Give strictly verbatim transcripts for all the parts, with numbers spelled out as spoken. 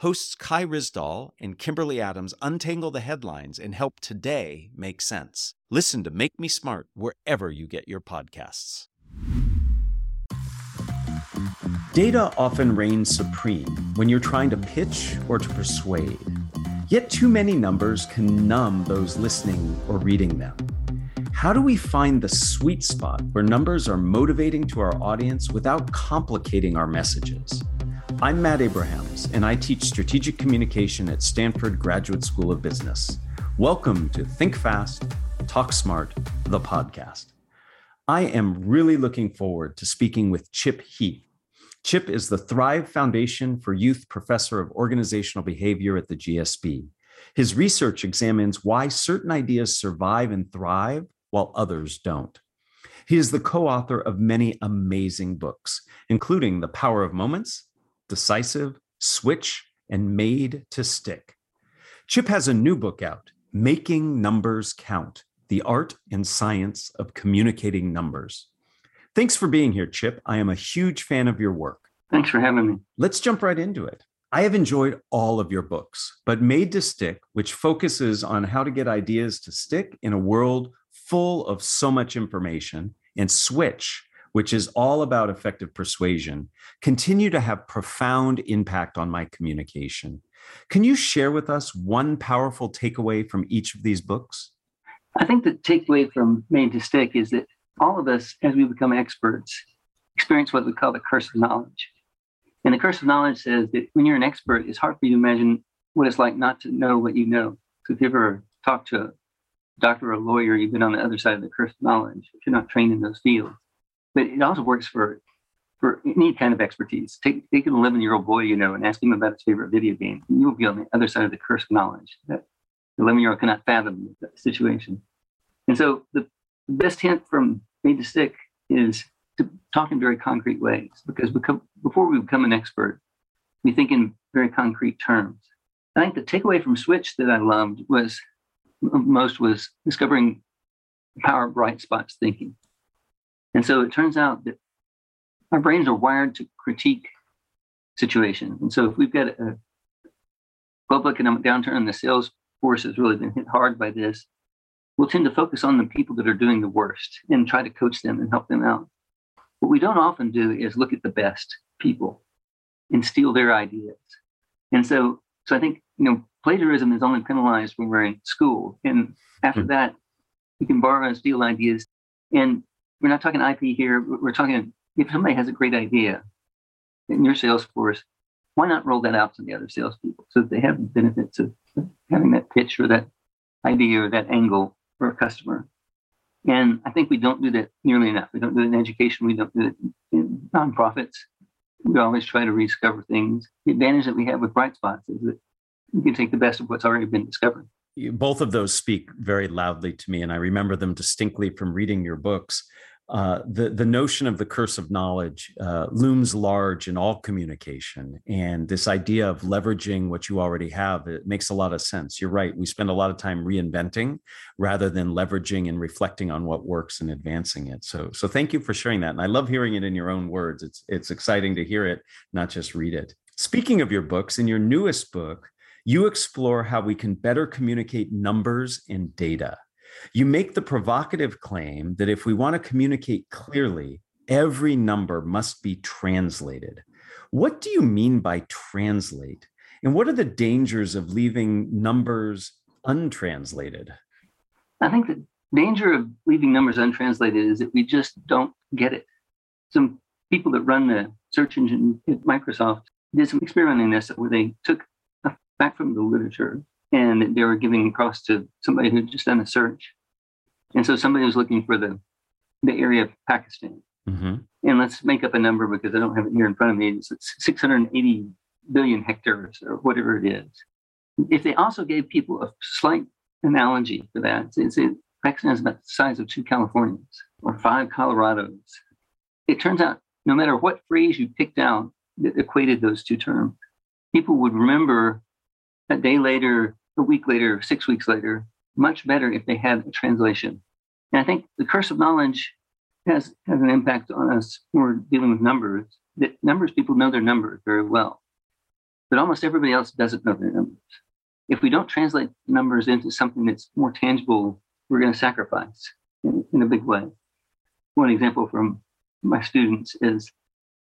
hosts Kai Ryssdal and Kimberly Adams untangle the headlines and help today make sense. Listen to Make Me Smart wherever you get your podcasts. Data often reigns supreme when you're trying to pitch or to persuade. Yet too many numbers can numb those listening or reading them. How do we find the sweet spot where numbers are motivating to our audience without complicating our messages? I'm Matt Abrahams, and I teach strategic communication at Stanford Graduate School of Business. Welcome to Think Fast, Talk Smart, the podcast. I am really looking forward to speaking with Chip Heath. Chip is the Thrive Foundation for Youth Professor of Organizational Behavior at the G S B. His research examines why certain ideas survive and thrive while others don't. He is the co-author of many amazing books, including The Power of Moments, Decisive, Switch, and Made to Stick. Chip has a new book out, Making Numbers Count, The Art and Science of Communicating Numbers. Thanks for being here, Chip. I am a huge fan of your work. Thanks for having me. Let's jump right into it. I have enjoyed all of your books, but Made to Stick, which focuses on how to get ideas to stick in a world full of so much information, and Switch, which is all about effective persuasion, continue to have profound impact on my communication. Can you share with us one powerful takeaway from each of these books? I think the takeaway from Made to Stick is that all of us, as we become experts, experience what we call the curse of knowledge. And the curse of knowledge says that when you're an expert, it's hard for you to imagine what it's like not to know what you know. So if you ever talk to a doctor or a lawyer, you've been on the other side of the curse of knowledge if you're not trained in those fields. But it also works for, for any kind of expertise. Take, take an eleven-year-old boy, you know, and ask him about his favorite video game. And you'll be on the other side of the curse of knowledge. That eleven-year-old cannot fathom that situation. And so the, the best hint from Made to Stick is to talk in very concrete ways. Because become, before we become an expert, we think in very concrete terms. I think the takeaway from Switch that I loved was most was discovering the power of bright spots thinking. And so it turns out that our brains are wired to critique situations. And so if we've got a global economic downturn and the sales force has really been hit hard by this, we'll tend to focus on the people that are doing the worst and try to coach them and help them out. What we don't often do is look at the best people and steal their ideas. And so, so I think, you know, plagiarism is only penalized when we're in school. And after that, we can borrow and steal ideas. And we're not talking I P here. We're talking, if somebody has a great idea in your sales force, why not roll that out to the other salespeople so that they have the benefits of having that pitch or that idea or that angle for a customer? And I think we don't do that nearly enough. We don't do it in education. We don't do it in nonprofits. We always try to rediscover things. The advantage that we have with bright spots is that you can take the best of what's already been discovered. Both of those speak very loudly to me, and I remember them distinctly from reading your books. Uh, the, the notion of the curse of knowledge uh, looms large in all communication, and this idea of leveraging what you already have, it makes a lot of sense. You're right. We spend a lot of time reinventing rather than leveraging and reflecting on what works and advancing it. So, so thank you for sharing that, and I love hearing it in your own words. It's, it's exciting to hear it, not just read it. Speaking of your books, in your newest book, you explore how we can better communicate numbers and data. You make the provocative claim that if we want to communicate clearly, every number must be translated. What do you mean by translate? And what are the dangers of leaving numbers untranslated? I think the danger of leaving numbers untranslated is that we just don't get it. Some people that run the search engine at Microsoft did some experimenting in this where they took back from the literature, and they were giving across to somebody who'd just done a search. And so somebody was looking for the, the area of Pakistan. Mm-hmm. And let's make up a number because I don't have it here in front of me. It's six hundred eighty billion hectares or whatever it is. If they also gave people a slight analogy for that, it's, it's, Pakistan is about the size of two Californias or five Colorados. It turns out no matter what phrase you picked out that equated those two terms, people would remember a day later, a week later, six weeks later, much better if they had a translation. And I think the curse of knowledge has, has an impact on us when we're dealing with numbers. That numbers, people know their numbers very well, but almost everybody else doesn't know their numbers. If we don't translate numbers into something that's more tangible, we're going to sacrifice in, in a big way. One example from my students is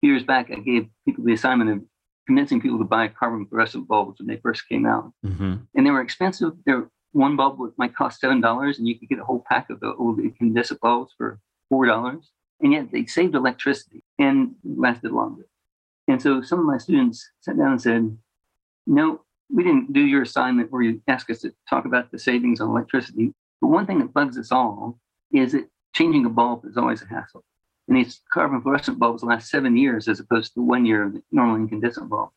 years back, I gave people the assignment of convincing people to buy carbon fluorescent bulbs when they first came out. Mm-hmm. And they were expensive. They're, one bulb might cost seven dollars, and you could get a whole pack of the old incandescent bulbs for four dollars. And yet they saved electricity and lasted longer. And so some of my students sat down and said, no, we didn't do your assignment where you asked us to talk about the savings on electricity. But one thing that bugs us all is that changing a bulb is always a hassle. And these carbon fluorescent bulbs last seven years as opposed to one year of the normal incandescent bulb.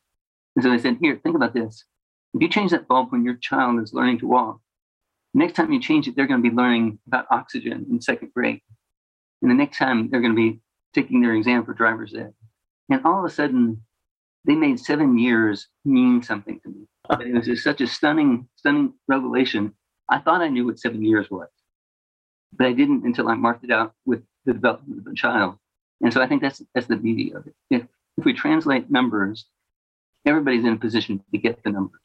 And so they said, here, think about this. If you change that bulb when your child is learning to walk, next time you change it, they're going to be learning about oxygen in second grade. And the next time they're going to be taking their exam for driver's ed. And all of a sudden, they made seven years mean something to me. But it was just such a stunning, stunning revelation. I thought I knew what seven years was, but I didn't until I marked it out with the development of the child. And so I think that's that's the beauty of it. If, if we translate numbers, everybody's in a position to get the numbers.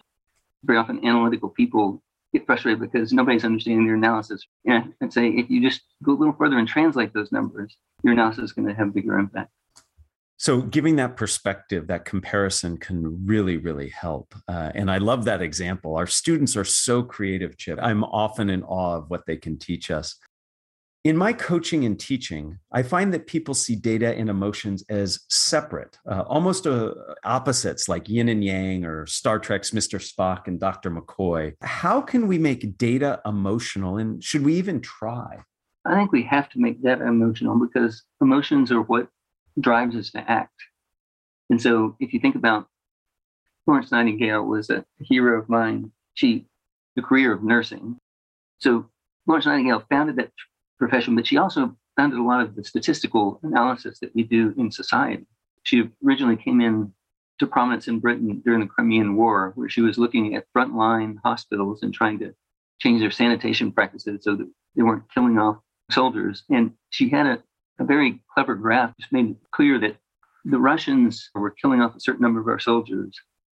Very often analytical people get frustrated because nobody's understanding their analysis. And I'd say if you just go a little further and translate those numbers, your analysis is going to have a bigger impact. So giving that perspective, that comparison can really, really help. Uh, and I love that example. Our students are so creative, Chip. I'm often in awe of what they can teach us. In my coaching and teaching, I find that people see data and emotions as separate, uh, almost uh, opposites like yin and yang or Star Trek's Mister Spock and Doctor McCoy. How can we make data emotional, and should we even try? I think we have to make data emotional because emotions are what drives us to act. And so if you think about Florence Nightingale was a hero of mine. She, the career of nursing. So Florence Nightingale founded that profession, but she also founded a lot of the statistical analysis that we do in society. She originally came in to prominence in Britain during the Crimean War, where she was looking at frontline hospitals and trying to change their sanitation practices so that they weren't killing off soldiers. And she had a A very clever graph just made it clear that the Russians were killing off a certain number of our soldiers,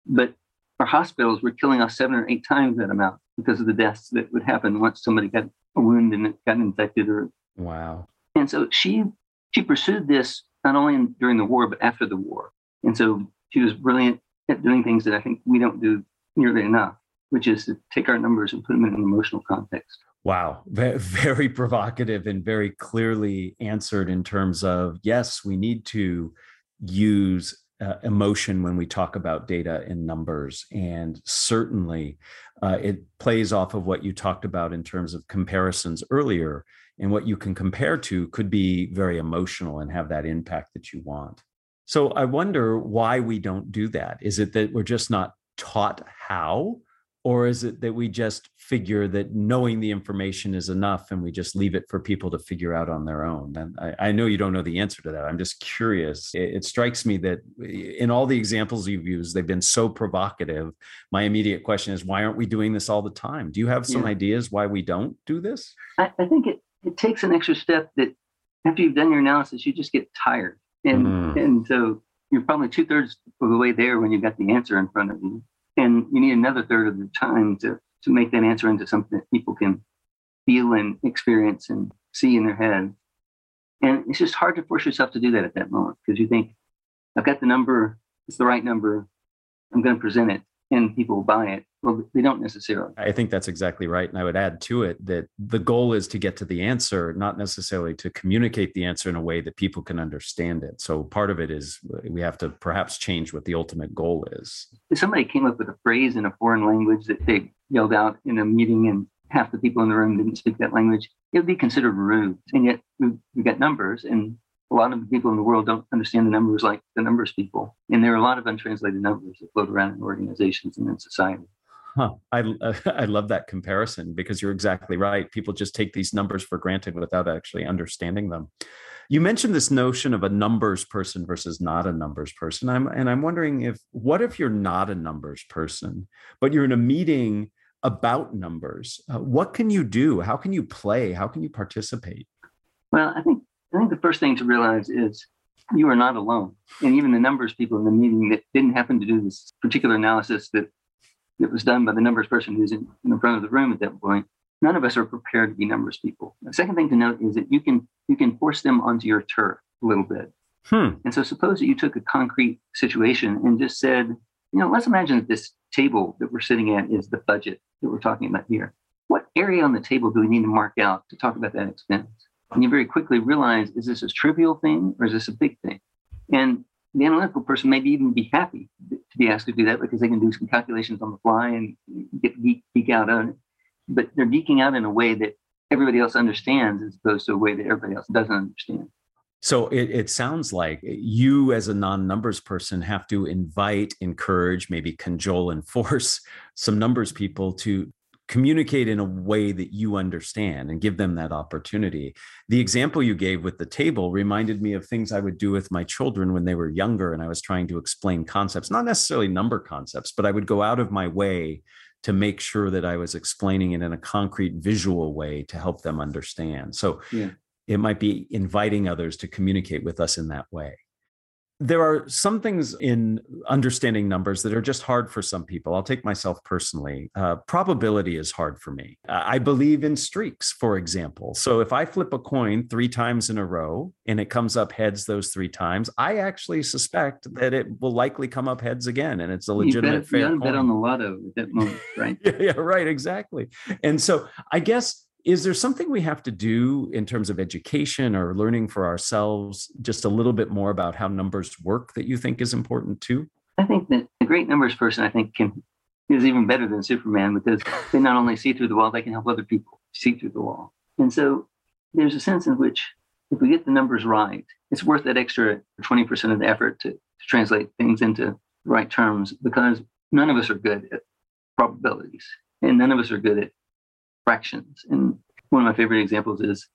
but our hospitals were killing off seven or eight times that amount because of the deaths that would happen once somebody got a wound and got infected. Or wow! And so she she pursued this not only in, during the war but after the war. And so she was brilliant at doing things that I think we don't do nearly enough, which is to take our numbers and put them in an emotional context. Wow. Very provocative and very clearly answered in terms of, yes, we need to use uh, emotion when we talk about data and numbers. And certainly uh, it plays off of what you talked about in terms of comparisons earlier, and what you can compare to could be very emotional and have that impact that you want. So I wonder why we don't do that. Is it that we're just not taught how? Or is it that we just figure that knowing the information is enough and we just leave it for people to figure out on their own? And I, I know you don't know the answer to that. I'm just curious. It, it strikes me that in all the examples you've used, they've been so provocative. My immediate question is, why aren't we doing this all the time? Do you have some yeah. ideas why we don't do this? I, I think it, it takes an extra step that after you've done your analysis, you just get tired. And, mm. and so you're probably two thirds of the way there when you've got the answer in front of you. And you need another third of the time to, to make that answer into something that people can feel and experience and see in their head. And it's just hard to force yourself to do that at that moment because you think, I've got the number, it's the right number, I'm going to present it and people will buy it. Well, they don't necessarily. I think that's exactly right. And I would add to it that the goal is to get to the answer, not necessarily to communicate the answer in a way that people can understand it. So part of it is we have to perhaps change what the ultimate goal is. If somebody came up with a phrase in a foreign language that they yelled out in a meeting and half the people in the room didn't speak that language, it would be considered rude. And yet we've, we've got numbers, and a lot of the people in the world don't understand the numbers like the numbers people. And there are a lot of untranslated numbers that float around in organizations and in society. huh, I, I love that comparison, because you're exactly right. People just take these numbers for granted without actually understanding them. You mentioned this notion of a numbers person versus not a numbers person. I'm, and I'm wondering if, what if you're not a numbers person, but you're in a meeting about numbers? Uh, what can you do? How can you play? How can you participate? Well, I think, I think the first thing to realize is you are not alone. And even the numbers people in the meeting that didn't happen to do this particular analysis that that was done by the numbers person who's in, in the front of the room at that point, none of us are prepared to be numbers people. The second thing to note is that you can you can force them onto your turf a little bit. Hmm. And so suppose that you took a concrete situation and just said, you know, let's imagine that this table that we're sitting at is the budget that we're talking about here. What area on the table do we need to mark out to talk about that expense? And you very quickly realize, is this a trivial thing or is this a big thing? And the analytical person may even be happy to be asked to do that because they can do some calculations on the fly and get geek, geek out on it. But they're geeking out in a way that everybody else understands as opposed to a way that everybody else doesn't understand. So it, it sounds like you as a non-numbers person have to invite, encourage, maybe cajole and force some numbers people to communicate in a way that you understand and give them that opportunity. The example you gave with the table reminded me of things I would do with my children when they were younger and I was trying to explain concepts, not necessarily number concepts, but I would go out of my way to make sure that I was explaining it in a concrete visual way to help them understand. So yeah. It might be inviting others to communicate with us in that way. There are some things in understanding numbers that are just hard for some people. I'll take myself personally. Uh, probability is hard for me. I believe in streaks, for example. So if I flip a coin three times in a row and it comes up heads those three times, I actually suspect that it will likely come up heads again. And it's a legitimate you bet, fair you bet coin. On the lotto at that moment, right? yeah, yeah, right, exactly. And so I guess, is there something we have to do in terms of education or learning for ourselves, just a little bit more about how numbers work that you think is important too? I think that a great numbers person, I think, can is even better than Superman because they not only see through the wall, they can help other people see through the wall. And so there's a sense in which if we get the numbers right, it's worth that extra twenty percent of the effort to, to translate things into the right terms because none of us are good at probabilities and none of us are good at fractions. And one of my favorite examples is,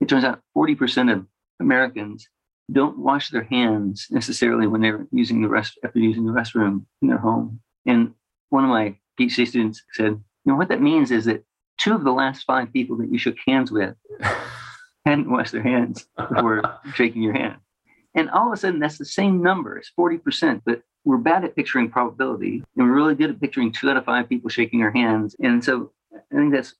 it turns out forty percent of Americans don't wash their hands necessarily when they're using the rest after using the restroom in their home. And one of my PhD students said, you know, what that means is that two of the last five people that you shook hands with hadn't washed their hands before shaking your hand. And all of a sudden, that's the same number. It's forty percent, but we're bad at picturing probability. And we're really good at picturing two out of five people shaking their hands. And so I think that's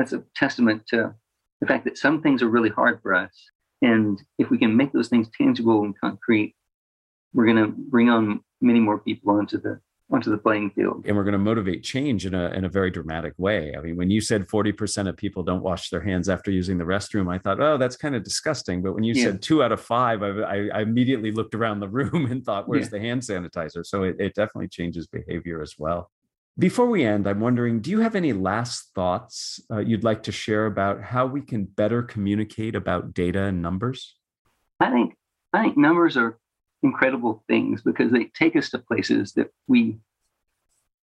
That's a testament to the fact that some things are really hard for us. And if we can make those things tangible and concrete, we're going to bring on many more people onto the onto the playing field. And we're going to motivate change in a in a very dramatic way. I mean, when you said forty percent of people don't wash their hands after using the restroom, I thought, oh, that's kind of disgusting. But when you yeah. said two out of five, I, I, I immediately looked around the room and thought, where's yeah. the hand sanitizer? So it, it definitely changes behavior as well. Before we end, I'm wondering, do you have any last thoughts uh, you'd like to share about how we can better communicate about data and numbers? I think I think numbers are incredible things because they take us to places that we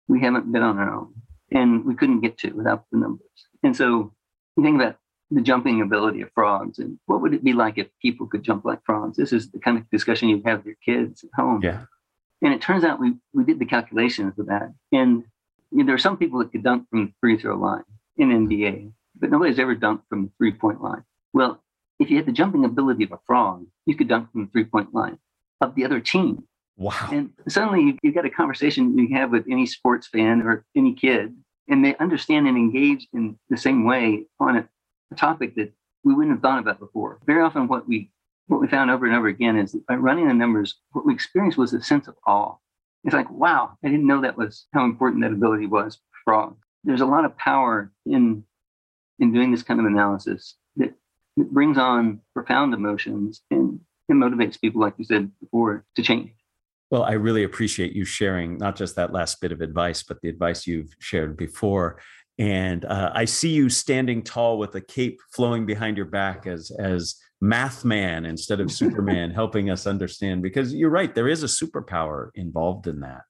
we haven't been on our own and we couldn't get to without the numbers. And so you think about the jumping ability of frogs and what would it be like if people could jump like frogs? This is the kind of discussion you have with your kids at home. Yeah. And it turns out we we did the calculations of that. And you know, there are some people that could dunk from the free throw line in N B A, but nobody's ever dunked from the three point line. Well, if you had the jumping ability of a frog, you could dunk from the three point line of the other team. Wow. And suddenly you, you got a conversation you have with any sports fan or any kid, and they understand and engage in the same way on a, a topic that we wouldn't have thought about before. Very often what we What we found over and over again is that by running the numbers, what we experienced was a sense of awe. It's like, wow, I didn't know that was how important that ability was for frogs. There's a lot of power in in doing this kind of analysis that, that brings on profound emotions and, and motivates people, like you said before, to change. Well, I really appreciate you sharing not just that last bit of advice, but the advice you've shared before. And uh, I see you standing tall with a cape flowing behind your back as as math man instead of Superman, helping us understand, because you're right, there is a superpower involved in that.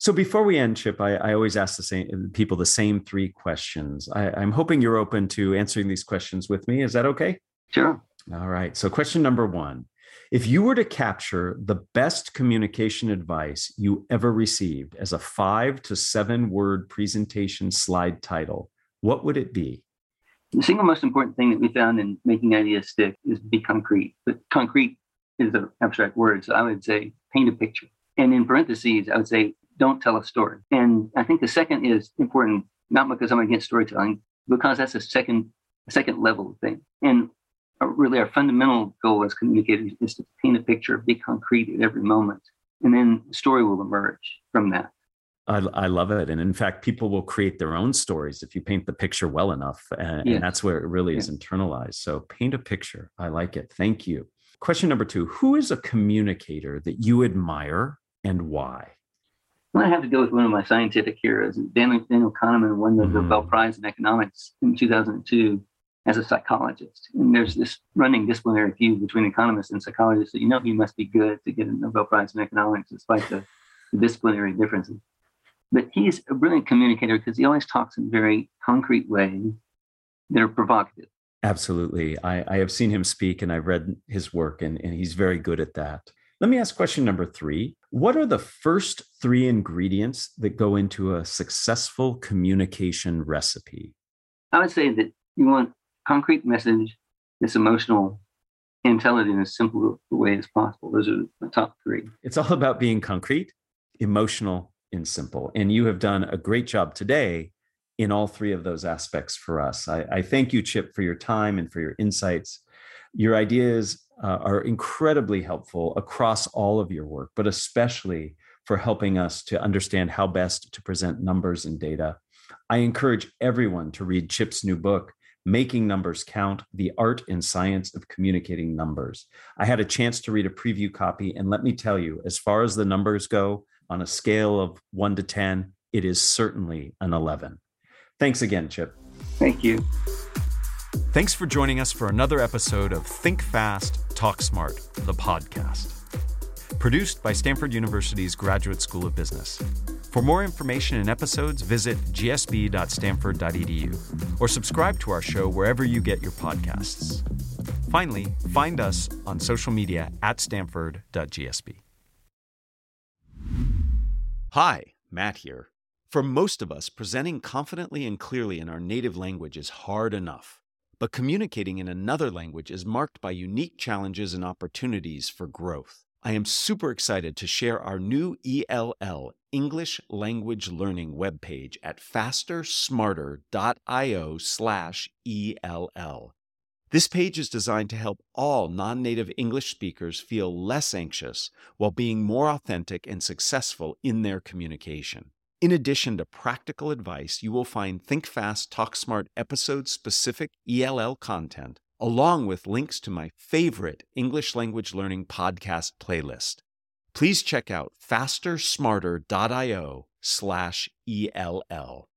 So before we end, Chip, I, I always ask the same people the same three questions. I, I'm hoping you're open to answering these questions with me. Is that okay? Sure. All right. So question number one, if you were to capture the best communication advice you ever received as a five to seven word presentation slide title, what would it be? The single most important thing that we found in making ideas stick is be concrete. But concrete is an abstract word. So I would say paint a picture. And in parentheses, I would say, don't tell a story. And I think the second is important, not because I'm against storytelling, because that's a second a second level thing. And really our fundamental goal as communicators is to paint a picture, be concrete at every moment. And then the story will emerge from that. I, I love it. And in fact, people will create their own stories if you paint the picture well enough. And, yes. and that's where it really yes. is internalized. So paint a picture. I like it. Thank you. Question number two, who is a communicator that you admire and why? Well, I have to go with one of my scientific heroes. Daniel, Daniel Kahneman won the mm-hmm. Nobel Prize in economics in two thousand two as a psychologist. And there's this running disciplinary feud between economists and psychologists that, you know, he must be good to get a Nobel Prize in economics despite the, the disciplinary differences. But he's a brilliant communicator because he always talks in very concrete ways that are provocative. Absolutely. I, I have seen him speak and I've read his work and, and he's very good at that. Let me ask question number three. What are the first three ingredients that go into a successful communication recipe? I would say that you want concrete message that's emotional and tell it in as simple a way as possible. Those are the top three. It's all about being concrete, emotional, and simple. And you have done a great job today in all three of those aspects for us. I, I thank you, Chip, for your time and for your insights. Your ideas Uh, are incredibly helpful across all of your work, but especially for helping us to understand how best to present numbers and data. I encourage everyone to read Chip's new book, Making Numbers Count, The Art and Science of Communicating Numbers. I had a chance to read a preview copy, and let me tell you, as far as the numbers go, on a scale of one to ten, it is certainly an eleven. Thanks again, Chip. Thank you. Thanks for joining us for another episode of Think Fast, Talk Smart, the podcast. Produced by Stanford University's Graduate School of Business. For more information and episodes, visit g s b dot stanford dot e d u or subscribe to our show wherever you get your podcasts. Finally, find us on social media at stanford dot g s b. Hi, Matt here. For most of us, presenting confidently and clearly in our native language is hard enough. But communicating in another language is marked by unique challenges and opportunities for growth. I am super excited to share our new E L L, English Language Learning webpage at faster smarter dot i o slash E L L. This page is designed to help all non-native English speakers feel less anxious while being more authentic and successful in their communication. In addition to practical advice, you will find Think Fast, Talk Smart episode-specific E L L content, along with links to my favorite English language learning podcast playlist. Please check out faster smarter dot i o slash E L L.